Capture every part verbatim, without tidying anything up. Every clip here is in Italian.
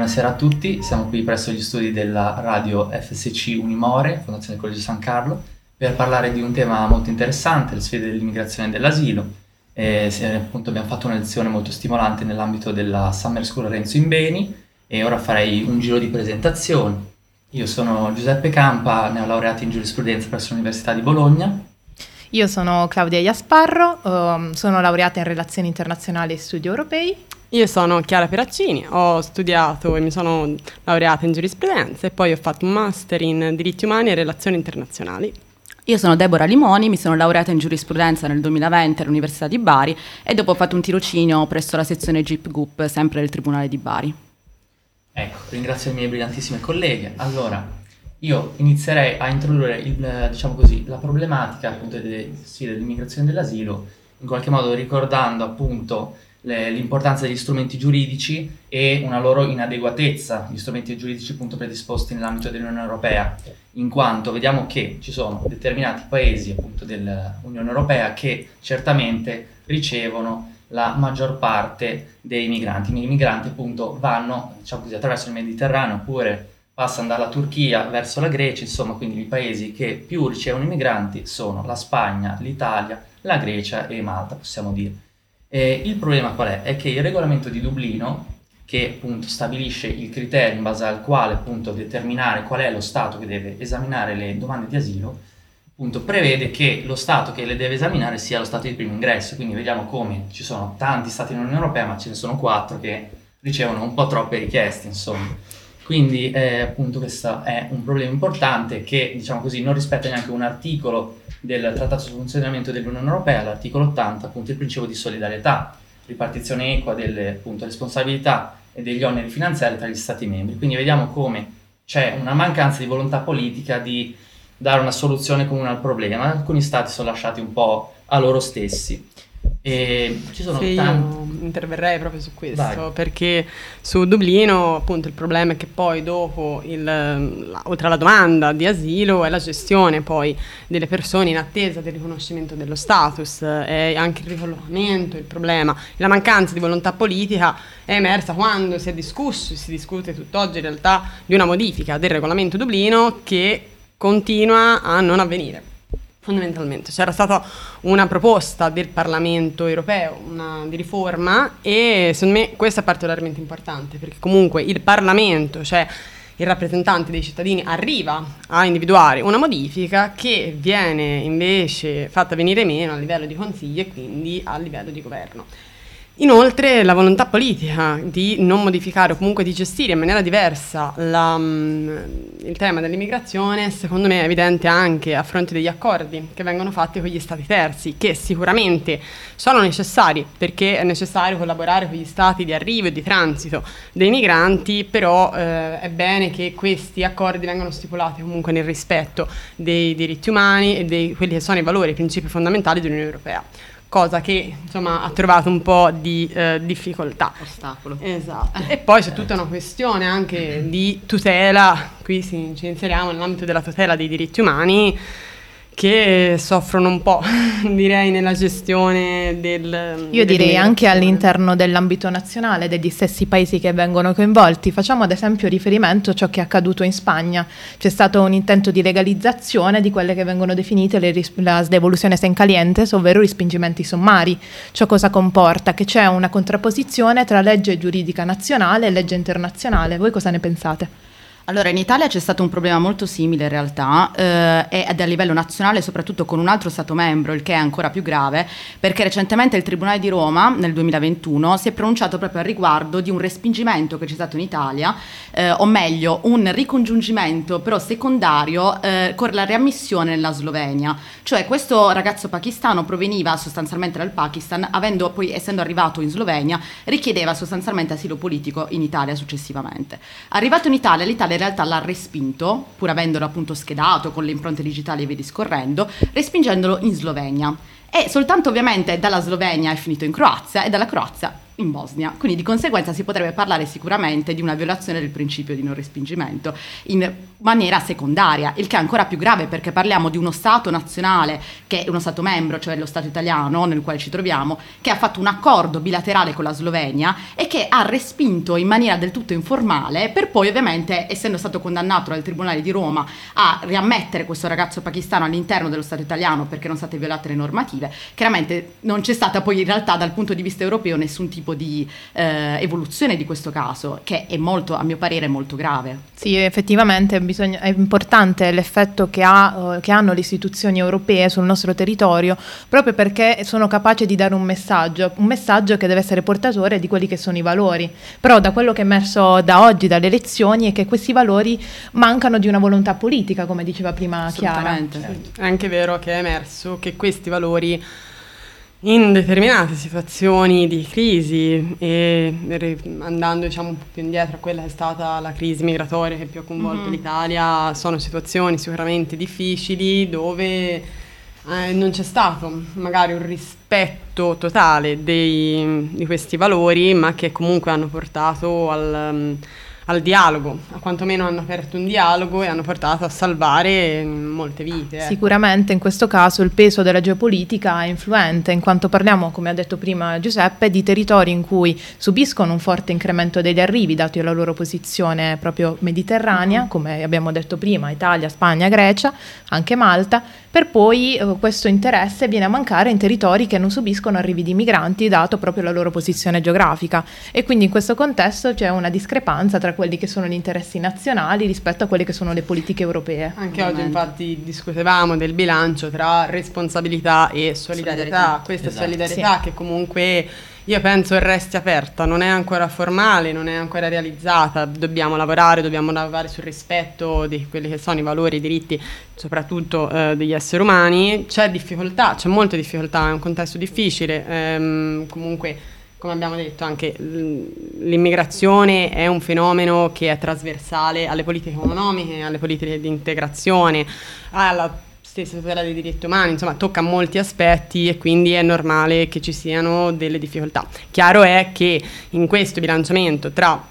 Buonasera a tutti, siamo qui presso gli studi della radio F S C Unimore, Fondazione del Collegio San Carlo, per parlare di un tema molto interessante, le sfide dell'immigrazione e dell'asilo. E, appunto, abbiamo fatto una lezione molto stimolante nell'ambito della Summer School Lorenzo Imbeni e ora farei un giro di presentazioni. Io sono Giuseppe Campa, neolaureato in giurisprudenza presso l'Università di Bologna. Io sono Claudia Iasparro, um, sono laureata in relazioni internazionali e studi europei. Io sono Chiara Peraccini, ho studiato e mi sono laureata in giurisprudenza e poi ho fatto un master in diritti umani e relazioni internazionali. Io sono Debora Limoni, mi sono laureata in giurisprudenza nel duemilaventi all'Università di Bari e dopo ho fatto un tirocinio presso la sezione G I P Group, sempre del Tribunale di Bari. Ecco, ringrazio le mie brillantissime colleghe. Allora, io inizierei a introdurre il, diciamo così, la problematica appunto delle sfide dell'immigrazione e dell'asilo, in qualche modo ricordando appunto le, l'importanza degli strumenti giuridici e una loro inadeguatezza, gli strumenti giuridici appunto predisposti nell'ambito dell'Unione Europea, in quanto vediamo che ci sono determinati paesi appunto dell'Unione Europea che certamente ricevono la maggior parte dei migranti. I migranti appunto vanno, diciamo così, attraverso il Mediterraneo oppure passano dalla Turchia verso la Grecia, insomma, quindi i paesi che più ricevono i migranti sono la Spagna, l'Italia, la Grecia e Malta, possiamo dire. E il problema qual è? È che il regolamento di Dublino, che appunto stabilisce il criterio in base al quale appunto determinare qual è lo Stato che deve esaminare le domande di asilo, appunto prevede che lo Stato che le deve esaminare sia lo Stato di primo ingresso, quindi vediamo come ci sono tanti Stati nell'Unione Europea, ma ce ne sono quattro che ricevono un po' troppe richieste, insomma. Quindi eh, appunto questo è un problema importante che, diciamo così, non rispetta neanche un articolo del Trattato sul funzionamento dell'Unione Europea, l'articolo ottanta, appunto il principio di solidarietà, ripartizione equa delle appunto responsabilità e degli oneri finanziari tra gli Stati membri. Quindi vediamo come c'è una mancanza di volontà politica di dare una soluzione comune al problema. Alcuni Stati sono lasciati un po' a loro stessi. E ci sono sì, tanti... io interverrei proprio su questo. Vai. Perché su Dublino appunto il problema è che poi dopo il, la, oltre alla domanda di asilo è la gestione poi delle persone in attesa del riconoscimento dello status, è anche il ricollocamento il problema, la mancanza di volontà politica è emersa quando si è discusso, si discute tutt'oggi in realtà di una modifica del regolamento Dublino che continua a non avvenire. Fondamentalmente c'era stata una proposta del Parlamento europeo una, di riforma e secondo me questa è particolarmente importante perché comunque il Parlamento, cioè il rappresentante dei cittadini, arriva a individuare una modifica che viene invece fatta venire meno a livello di Consiglio e quindi a livello di governo. Inoltre la volontà politica di non modificare o comunque di gestire in maniera diversa la, il tema dell'immigrazione secondo me è evidente anche a fronte degli accordi che vengono fatti con gli stati terzi, che sicuramente sono necessari perché è necessario collaborare con gli stati di arrivo e di transito dei migranti, però eh, è bene che questi accordi vengano stipulati comunque nel rispetto dei diritti umani e di quelli che sono i valori e i principi fondamentali dell'Unione Europea. Cosa che insomma ha trovato un po' di eh, difficoltà. Ostacolo. Esatto. E poi c'è tutta una questione anche di tutela, qui si, ci inseriamo nell'ambito della tutela dei diritti umani, che soffrono un po', direi, nella gestione del... Io direi anche all'interno dell'ambito nazionale, degli stessi paesi che vengono coinvolti. Facciamo ad esempio riferimento a ciò che è accaduto in Spagna. C'è stato un intento di legalizzazione di quelle che vengono definite le ris- la devoluciones en calientes, ovvero respingimenti sommari. Ciò cosa comporta? Che c'è una contrapposizione tra legge giuridica nazionale e legge internazionale. Voi cosa ne pensate? Allora, in Italia c'è stato un problema molto simile in realtà eh, ed a livello nazionale soprattutto con un altro Stato membro, il che è ancora più grave perché recentemente il Tribunale di Roma nel duemilaventuno si è pronunciato proprio a riguardo di un respingimento che c'è stato in Italia eh, o meglio un ricongiungimento però secondario eh, con la riammissione nella Slovenia, cioè questo ragazzo pakistano proveniva sostanzialmente dal Pakistan, avendo poi essendo arrivato in Slovenia richiedeva sostanzialmente asilo politico in Italia successivamente. Arrivato in Italia, l'Italia in realtà l'ha respinto, pur avendolo appunto schedato con le impronte digitali e via discorrendo, respingendolo in Slovenia. E soltanto ovviamente dalla Slovenia è finito in Croazia e dalla Croazia in Bosnia. Quindi di conseguenza si potrebbe parlare sicuramente di una violazione del principio di non respingimento in maniera secondaria, il che è ancora più grave perché parliamo di uno Stato nazionale che è uno Stato membro, cioè lo Stato italiano nel quale ci troviamo, che ha fatto un accordo bilaterale con la Slovenia e che ha respinto in maniera del tutto informale, per poi ovviamente, essendo stato condannato dal Tribunale di Roma, a riammettere questo ragazzo pakistano all'interno dello Stato italiano perché non state violate le normative. Chiaramente non c'è stata poi in realtà dal punto di vista europeo nessun tipo di eh, evoluzione di questo caso, che è molto, a mio parere, molto grave. Sì, effettivamente bisogna, è importante l'effetto che, ha, che hanno le istituzioni europee sul nostro territorio, proprio perché sono capaci di dare un messaggio, un messaggio che deve essere portatore di quelli che sono i valori. Però da quello che è emerso da oggi, dalle elezioni, è che questi valori mancano di una volontà politica, come diceva prima Chiara. È anche vero che è emerso che questi valori in determinate situazioni di crisi, e andando diciamo un po' più indietro a quella che è stata la crisi migratoria che più ha coinvolto mm-hmm. l'Italia, sono situazioni sicuramente difficili dove eh, non c'è stato magari un rispetto totale dei, di questi valori, ma che comunque hanno portato al... Um, al dialogo, a quantomeno hanno aperto un dialogo e hanno portato a salvare molte vite. Eh. Sicuramente in questo caso il peso della geopolitica è influente, in quanto parliamo, come ha detto prima Giuseppe, di territori in cui subiscono un forte incremento degli arrivi, dato la loro posizione proprio mediterranea, mm-hmm. come abbiamo detto prima, Italia, Spagna, Grecia, anche Malta, per poi eh, questo interesse viene a mancare in territori che non subiscono arrivi di migranti, dato proprio la loro posizione geografica. E quindi in questo contesto c'è una discrepanza tra quelli che sono gli interessi nazionali rispetto a quelle che sono le politiche europee. Anche oggi infatti discutevamo del bilancio tra responsabilità e solidarietà, solidarietà. Questa esatto. solidarietà sì. che comunque io penso resti aperta, non è ancora formale, non è ancora realizzata, dobbiamo lavorare, dobbiamo lavorare sul rispetto di quelli che sono i valori, i diritti, soprattutto eh, degli esseri umani. C'è difficoltà, c'è molta difficoltà, è un contesto difficile, ehm, comunque... Come abbiamo detto, anche l'immigrazione è un fenomeno che è trasversale alle politiche economiche, alle politiche di integrazione, alla stessa tutela dei diritti umani, insomma tocca molti aspetti e quindi è normale che ci siano delle difficoltà. Chiaro è che in questo bilanciamento tra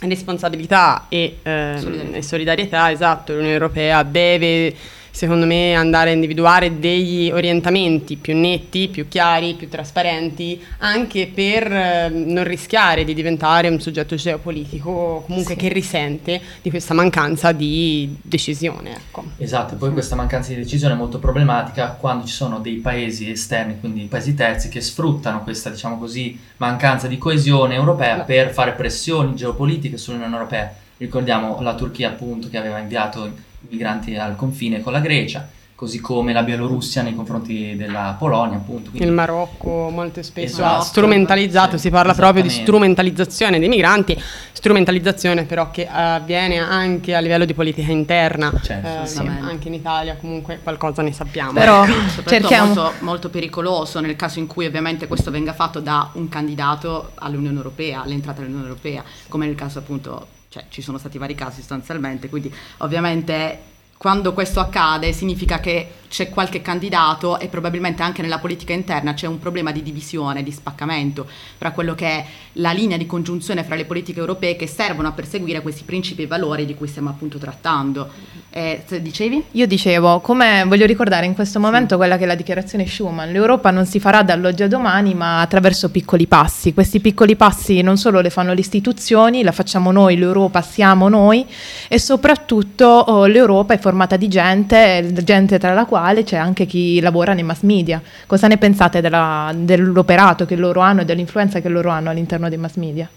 responsabilità e, ehm, solidarietà. e solidarietà, esatto, l'Unione Europea deve... secondo me andare a individuare degli orientamenti più netti, più chiari, più trasparenti, anche per eh, non rischiare di diventare un soggetto geopolitico comunque sì. che risente di questa mancanza di decisione. Ecco. Esatto, poi questa mancanza di decisione è molto problematica quando ci sono dei paesi esterni, quindi paesi terzi, che sfruttano questa, diciamo così, mancanza di coesione europea no. per fare pressioni geopolitiche sull'Unione Europea. Ricordiamo la Turchia appunto che aveva inviato migranti al confine con la Grecia, così come la Bielorussia nei confronti della Polonia, appunto. Quindi, il Marocco molto spesso esatto, ha strumentalizzato, sì, si parla proprio di strumentalizzazione dei migranti, strumentalizzazione però che avviene anche a livello di politica interna, certo, eh, sì. anche in Italia comunque qualcosa ne sappiamo. Però ecco, soprattutto molto, molto pericoloso nel caso in cui ovviamente questo venga fatto da un candidato all'Unione Europea, all'entrata dell'Unione Europea, come nel caso appunto... Cioè, ci sono stati vari casi sostanzialmente, quindi ovviamente quando questo accade significa che c'è qualche candidato e probabilmente anche nella politica interna c'è un problema di divisione, di spaccamento tra quello che è la linea di congiunzione fra le politiche europee che servono a perseguire questi principi e valori di cui stiamo appunto trattando. Eh, dicevi? Io dicevo, come voglio ricordare in questo momento sì. quella che è la dichiarazione Schuman, l'Europa non si farà dall'oggi a domani ma attraverso piccoli passi. Questi piccoli passi non solo le fanno le istituzioni, la facciamo noi, l'Europa siamo noi, e soprattutto oh, l'Europa è formata di gente, gente tra la quale c'è anche chi lavora nei mass media. Cosa ne pensate della, dell'operato che loro hanno e dell'influenza che loro hanno all'interno dei mass media?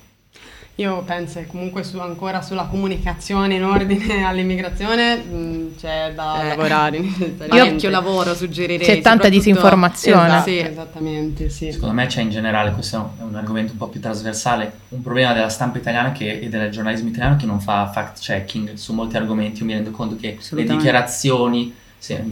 Io penso che comunque su, ancora sulla comunicazione in ordine all'immigrazione mh, c'è da eh, lavorare. Io occhio lavoro suggerirei. C'è tanta disinformazione. Esatto, sì. Esattamente, sì. Secondo me c'è in generale, questo è un, è un argomento un po' più trasversale, un problema della stampa italiana che, e del giornalismo italiano che non fa fact checking su molti argomenti. Io mi rendo conto che le dichiarazioni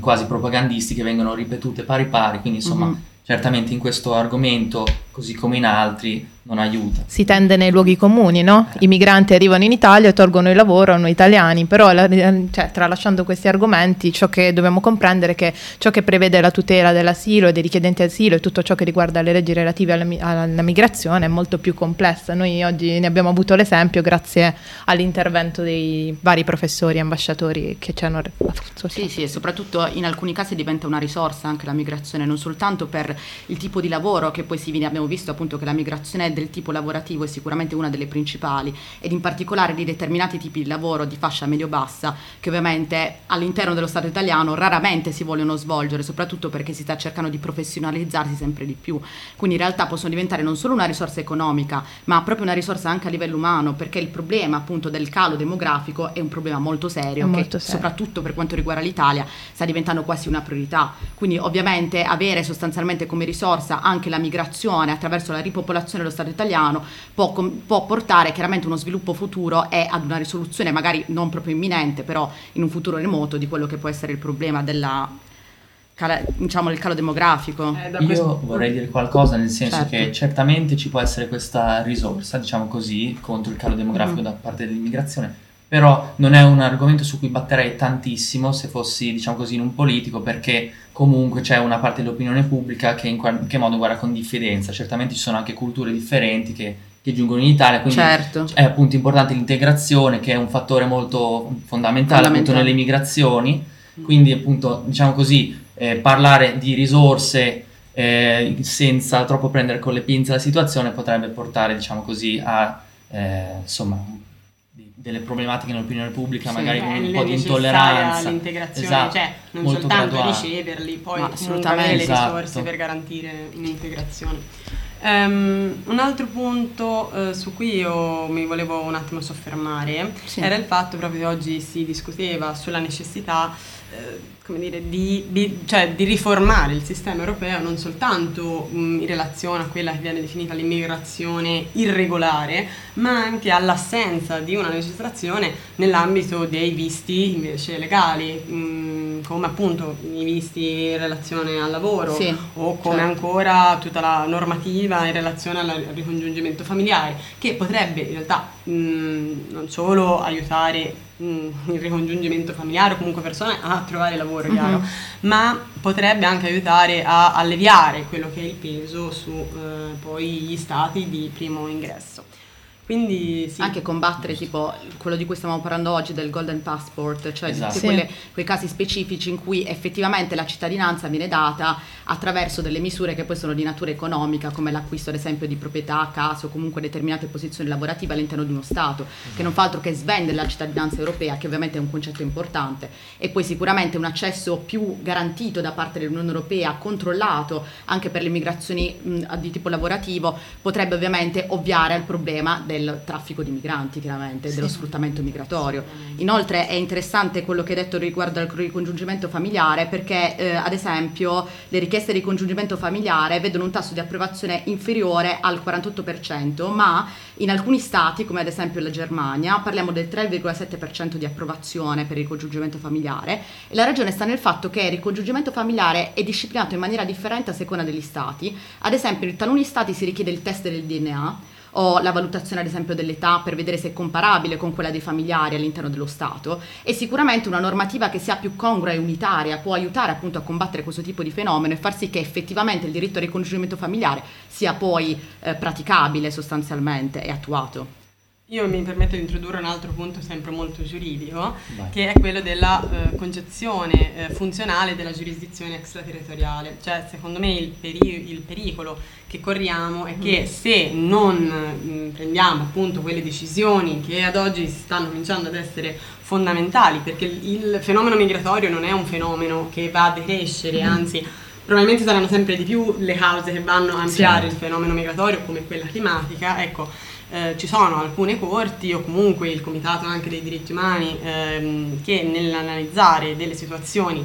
quasi propagandistiche vengono ripetute pari pari, quindi insomma mm-hmm. certamente in questo argomento così come in altri, non aiuta. Si tende nei luoghi comuni, no? Eh. I migranti arrivano in Italia e tolgono il lavoro a noi italiani, però la, cioè, tralasciando questi argomenti, ciò che dobbiamo comprendere è che ciò che prevede la tutela dell'asilo e dei richiedenti asilo e tutto ciò che riguarda le leggi relative alla, alla migrazione è molto più complessa. Noi oggi ne abbiamo avuto l'esempio grazie all'intervento dei vari professori e ambasciatori che ci hanno... Sì, sì, e soprattutto in alcuni casi diventa una risorsa anche la migrazione, non soltanto per il tipo di lavoro che poi si viene, abbiamo visto appunto che la migrazione del tipo lavorativo è sicuramente una delle principali, ed in particolare di determinati tipi di lavoro di fascia medio-bassa che ovviamente all'interno dello Stato italiano raramente si vogliono svolgere, soprattutto perché si sta cercando di professionalizzarsi sempre di più, quindi in realtà possono diventare non solo una risorsa economica ma proprio una risorsa anche a livello umano, perché il problema appunto del calo demografico è un problema molto serio, molto che serio. Soprattutto per quanto riguarda l'Italia sta diventando quasi una priorità, quindi ovviamente avere sostanzialmente come risorsa anche la migrazione attraverso la ripopolazione dello Stato italiano può, può portare chiaramente uno sviluppo futuro e ad una risoluzione magari non proprio imminente, però in un futuro remoto, di quello che può essere il problema della cala, diciamo del calo demografico. Eh, da Io questo... vorrei dire qualcosa, nel senso certo. che certamente ci può essere questa risorsa, diciamo così, contro il calo demografico mm. da parte dell'immigrazione, però non è un argomento su cui batterei tantissimo se fossi, diciamo così, in un politico, perché comunque c'è una parte dell'opinione pubblica che in qualche modo guarda con diffidenza. Certamente ci sono anche culture differenti che, che giungono in Italia, quindi certo. è appunto importante l'integrazione, che è un fattore molto fondamentale appunto nelle migrazioni, quindi appunto, diciamo così, eh, parlare di risorse eh, senza troppo prendere con le pinze la situazione potrebbe portare, diciamo così, a eh, insomma... delle problematiche nell'opinione pubblica, sì, magari con un po' di intolleranza, l'integrazione, esatto, cioè non soltanto graduale. Riceverli, poi assolutamente le esatto. risorse per garantire un'integrazione. Um, un altro punto uh, su cui io mi volevo un attimo soffermare sì. era il fatto proprio che oggi si discuteva sulla necessità uh, come dire, di, di, cioè, di riformare il sistema europeo, non soltanto mh, in relazione a quella che viene definita l'immigrazione irregolare, ma anche all'assenza di una legislazione nell'ambito dei visti invece legali, mh, come appunto i visti in relazione al lavoro, sì, o come cioè. ancora tutta la normativa in relazione al ricongiungimento familiare, che potrebbe in realtà mh, non solo aiutare il ricongiungimento familiare o comunque persone a trovare lavoro, uh-huh. chiaro, ma potrebbe anche aiutare a alleviare quello che è il peso su eh, poi gli stati di primo ingresso. Quindi sì. Anche combattere tipo quello di cui stiamo parlando oggi, del golden passport, cioè esatto. tutti quelle, quei casi specifici in cui effettivamente la cittadinanza viene data attraverso delle misure che poi sono di natura economica, come l'acquisto ad esempio di proprietà, case o comunque determinate posizioni lavorative all'interno di uno Stato, che non fa altro che svendere la cittadinanza europea, che ovviamente è un concetto importante, e poi sicuramente un accesso più garantito da parte dell'Unione Europea, controllato anche per le migrazioni mh, di tipo lavorativo, potrebbe ovviamente ovviare al problema del traffico di migranti, chiaramente, sì. dello sfruttamento migratorio. Inoltre è interessante quello che hai detto riguardo al ricongiungimento familiare, perché eh, ad esempio le richieste di ricongiungimento familiare vedono un tasso di approvazione inferiore al quarantotto per cento, ma in alcuni stati, come ad esempio la Germania, parliamo del tre virgola sette per cento di approvazione per il ricongiungimento familiare, e la ragione sta nel fatto che il ricongiungimento familiare è disciplinato in maniera differente a seconda degli stati. Ad esempio in taluni stati si richiede il test del D N A o la valutazione ad esempio dell'età per vedere se è comparabile con quella dei familiari all'interno dello Stato, e sicuramente una normativa che sia più congrua e unitaria può aiutare appunto a combattere questo tipo di fenomeno e far sì che effettivamente il diritto al ricongiungimento familiare sia poi eh, praticabile sostanzialmente e attuato. Io mi permetto di introdurre un altro punto sempre molto giuridico, Vai. che è quello della eh, concezione eh, funzionale della giurisdizione extraterritoriale. Cioè, secondo me il, peri- il pericolo che corriamo è che se non mh, prendiamo appunto quelle decisioni che ad oggi si stanno cominciando ad essere fondamentali, perché il fenomeno migratorio non è un fenomeno che va a decrescere, anzi probabilmente saranno sempre di più le cause che vanno a ampliare sì. il fenomeno migratorio, come quella climatica, ecco. Eh, ci sono alcune corti o comunque il Comitato anche dei diritti umani ehm, che nell'analizzare delle situazioni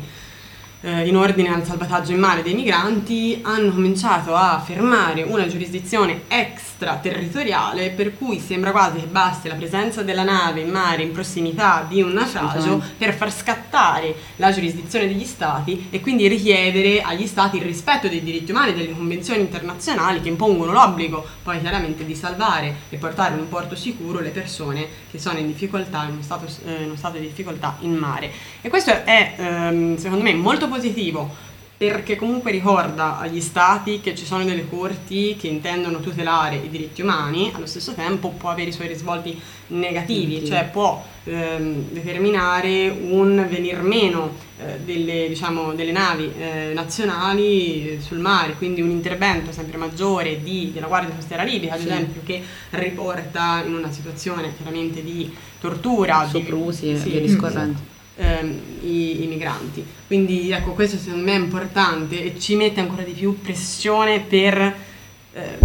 eh, in ordine al salvataggio in mare dei migranti hanno cominciato a affermare una giurisdizione ex extraterritoriale, per cui sembra quasi che basti la presenza della nave in mare in prossimità di un naufragio per far scattare la giurisdizione degli stati e quindi richiedere agli stati il rispetto dei diritti umani e delle convenzioni internazionali che impongono l'obbligo poi chiaramente di salvare e portare in un porto sicuro le persone che sono in difficoltà, in uno stato, eh, in uno stato di difficoltà in mare. E questo è ehm, secondo me molto positivo, perché comunque ricorda agli stati che ci sono delle corti che intendono tutelare i diritti umani, allo stesso tempo può avere i suoi risvolti negativi, sì. Cioè può ehm, determinare un venir meno eh, delle, diciamo, delle navi eh, nazionali sul mare, quindi un intervento sempre maggiore di, della Guardia Costiera Libica, ad sì. esempio, che riporta in una situazione chiaramente di tortura, soprusi e sì, via discorrendo. Sì. I, i migranti. Quindi ecco, questo secondo me è importante e ci mette ancora di più pressione per eh,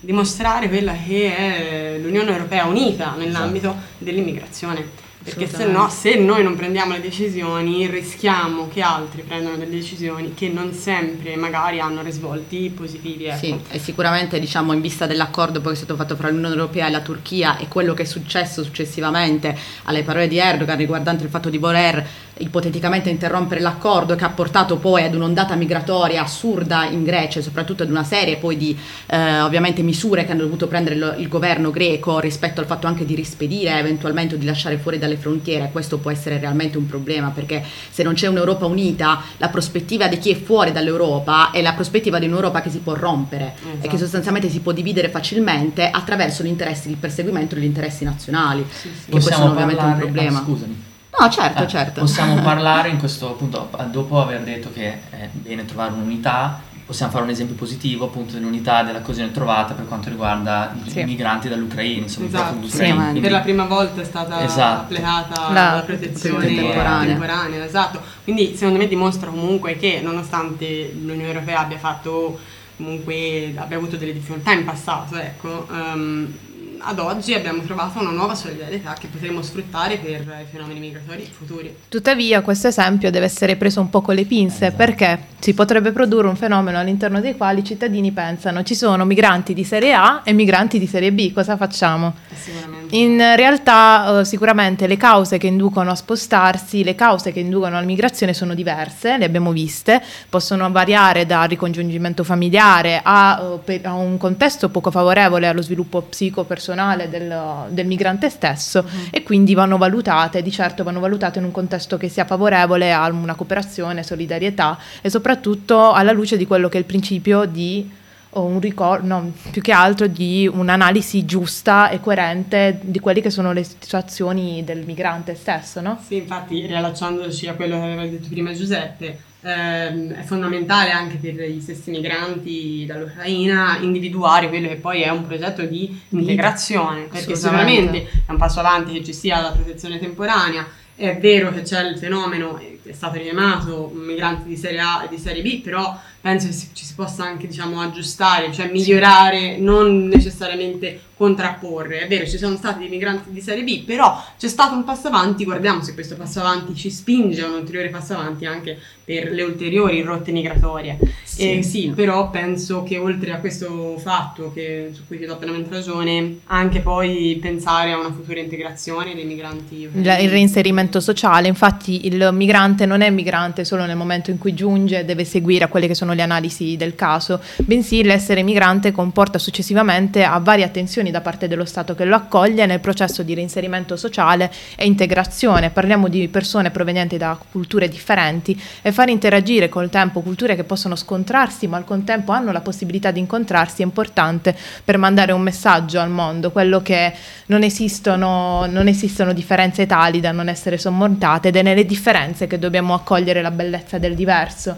dimostrare quella che è l'Unione Europea unita nell'ambito dell'immigrazione, perché se no, se noi non prendiamo le decisioni, rischiamo che altri prendano delle decisioni che non sempre magari hanno risvolti positivi, ecco. Sì, e sicuramente, diciamo, in vista dell'accordo poi che è stato fatto fra l'Unione Europea e la Turchia e quello che è successo successivamente alle parole di Erdogan riguardante il fatto di voler ipoteticamente interrompere l'accordo, che ha portato poi ad un'ondata migratoria assurda in Grecia e soprattutto ad una serie poi di eh, ovviamente misure che hanno dovuto prendere lo, il governo greco rispetto al fatto anche di rispedire eventualmente o di lasciare fuori dalle frontiere. Questo può essere realmente un problema, perché se non c'è un'Europa unita, la prospettiva di chi è fuori dall'Europa è la prospettiva di un'Europa che si può rompere, esatto. E che sostanzialmente si può dividere facilmente attraverso gli interessi di perseguimento degli interessi nazionali, sì, sì. Che sono ovviamente un problema. Ah, scusami. No, certo, eh, certo. Possiamo parlare in questo appunto, dopo aver detto che è bene trovare un'unità, possiamo fare un esempio positivo appunto dell'unità, della coesione trovata per quanto riguarda sì. i migranti dall'Ucraina, insomma, esatto, d'Ucraina. Sì, quindi... per la prima volta è stata esatto. applicata la, la protezione temporanea. temporanea, esatto. Quindi secondo me dimostra comunque che nonostante l'Unione Europea abbia fatto comunque abbia avuto delle difficoltà in passato, ecco, um, ad oggi abbiamo trovato una nuova solidarietà che potremo sfruttare per i fenomeni migratori futuri. Tuttavia questo esempio deve essere preso un po' con le pinze, esatto. Perché si potrebbe produrre un fenomeno all'interno dei quali i cittadini pensano ci sono migranti di serie A e migranti di serie B, cosa facciamo? Sicuramente. In realtà sicuramente le cause che inducono a spostarsi, le cause che inducono alla migrazione sono diverse, le abbiamo viste, possono variare dal ricongiungimento familiare a, a un contesto poco favorevole allo sviluppo psicopersonale Del, del migrante stesso, mm. e quindi vanno valutate, di certo vanno valutate in un contesto che sia favorevole a una cooperazione, solidarietà e soprattutto alla luce di quello che è il principio di o un ricordo, no, più che altro di un'analisi giusta e coerente di quelle che sono le situazioni del migrante stesso, no? Sì, infatti, riallacciandoci a quello che aveva detto prima Giuseppe, ehm, è fondamentale anche per gli stessi migranti dall'Ucraina individuare quello che poi è un progetto di integrazione, perché sicuramente è un passo avanti che ci sia la protezione temporanea. È vero che c'è il fenomeno, è stato richiamato, migranti di serie A e di serie B, però penso che ci si possa anche, diciamo, aggiustare, cioè migliorare, sì. Non necessariamente contrapporre. È vero, ci sono stati dei migranti di serie B, però c'è stato un passo avanti, guardiamo se questo passo avanti ci spinge a un ulteriore passo avanti anche per le ulteriori rotte migratorie. Sì, eh, sì però penso che oltre a questo fatto, che, su cui ti do pienamente ragione, anche poi pensare a una futura integrazione dei migranti. La, il reinserimento sociale, infatti il migrante non è migrante solo nel momento in cui giunge, deve seguire a quelle che sono le analisi del caso, bensì l'essere migrante comporta successivamente a varie attenzioni da parte dello Stato che lo accoglie nel processo di reinserimento sociale e integrazione. Parliamo di persone provenienti da culture differenti e far interagire col tempo culture che possono scontrarsi ma al contempo hanno la possibilità di incontrarsi è importante per mandare un messaggio al mondo, quello che non esistono, non esistono differenze tali da non essere sormontate ed è nelle differenze che dobbiamo accogliere la bellezza del diverso.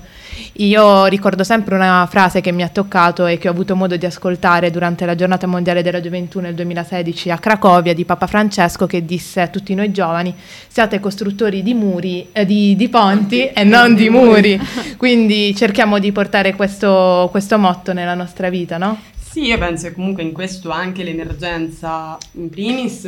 Io ricordo sempre una frase che mi ha toccato e che ho avuto modo di ascoltare durante la giornata mondiale della gioventù nel duemilasedici a Cracovia di Papa Francesco, che disse a tutti noi giovani: siate costruttori di muri, eh, di, di ponti e non di muri. Quindi cerchiamo di portare questo, questo motto nella nostra vita, no? Sì, io penso che comunque in questo anche l'emergenza in primis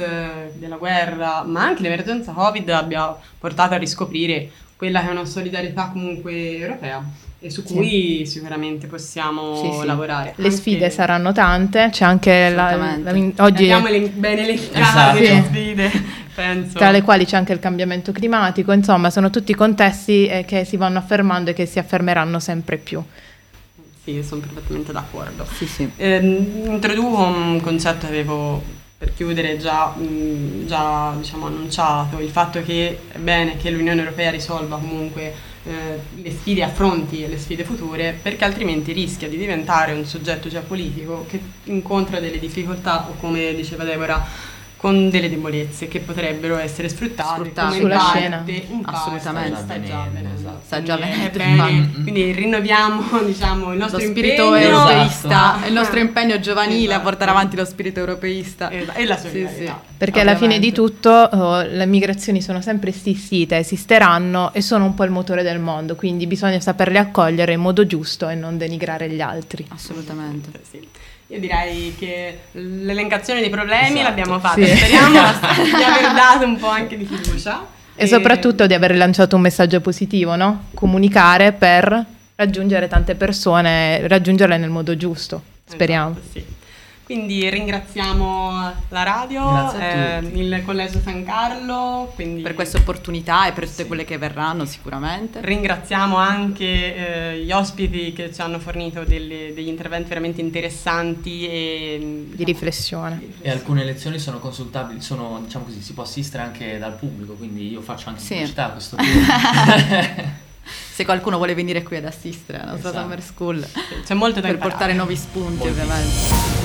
della guerra, ma anche l'emergenza Covid abbia portato a riscoprire quella che è una solidarietà comunque europea. e su cui sì. sicuramente possiamo sì, sì. lavorare. Le anche sfide saranno tante, c'è anche la, la, la, oggi abbiamo le, bene elencate le esatto. sfide, penso. Tra le quali c'è anche il cambiamento climatico, insomma sono tutti contesti eh, che si vanno affermando e che si affermeranno sempre più. Sì, sono perfettamente d'accordo. Sì, sì. Eh, introduco un concetto che avevo... per chiudere già, già diciamo annunciato, il fatto che è bene che l'Unione Europea risolva comunque eh, le sfide, affronti le sfide future, perché altrimenti rischia di diventare un soggetto geopolitico che incontra delle difficoltà o, come diceva Debora, con delle debolezze che potrebbero essere sfruttate, sfruttate come sulla parte, scena in assolutamente sta già bene, esatto. sta già bene, bene. Quindi rinnoviamo diciamo il nostro lo spirito impegno europeista, esatto. il nostro impegno giovanile esatto. a portare avanti lo spirito europeista esatto. e la solidarietà sì, sì. perché alla fine di tutto oh, le migrazioni sono sempre esistite, esisteranno e sono un po' il motore del mondo, quindi bisogna saperle accogliere in modo giusto e non denigrare gli altri, assolutamente sì. Io direi che l'elencazione dei problemi esatto. l'abbiamo fatta, sì. speriamo di aver dato un po' anche di fiducia. E, e soprattutto di aver lanciato un messaggio positivo, no? Comunicare per raggiungere tante persone, raggiungerle nel modo giusto, speriamo. Esatto, sì. Quindi ringraziamo la radio, eh, il Collegio San Carlo quindi... per questa opportunità e per tutte sì. quelle che verranno sicuramente. Ringraziamo anche eh, gli ospiti che ci hanno fornito delle, degli interventi veramente interessanti e diciamo, di riflessione. Di riflessione. E alcune lezioni sono consultabili, sono diciamo così, si può assistere anche dal pubblico, quindi io faccio anche sì. pubblicità a questo punto. Se qualcuno vuole venire qui ad assistere alla nostra esatto. summer school, c'è molto da per imparare. Portare nuovi spunti, ovviamente.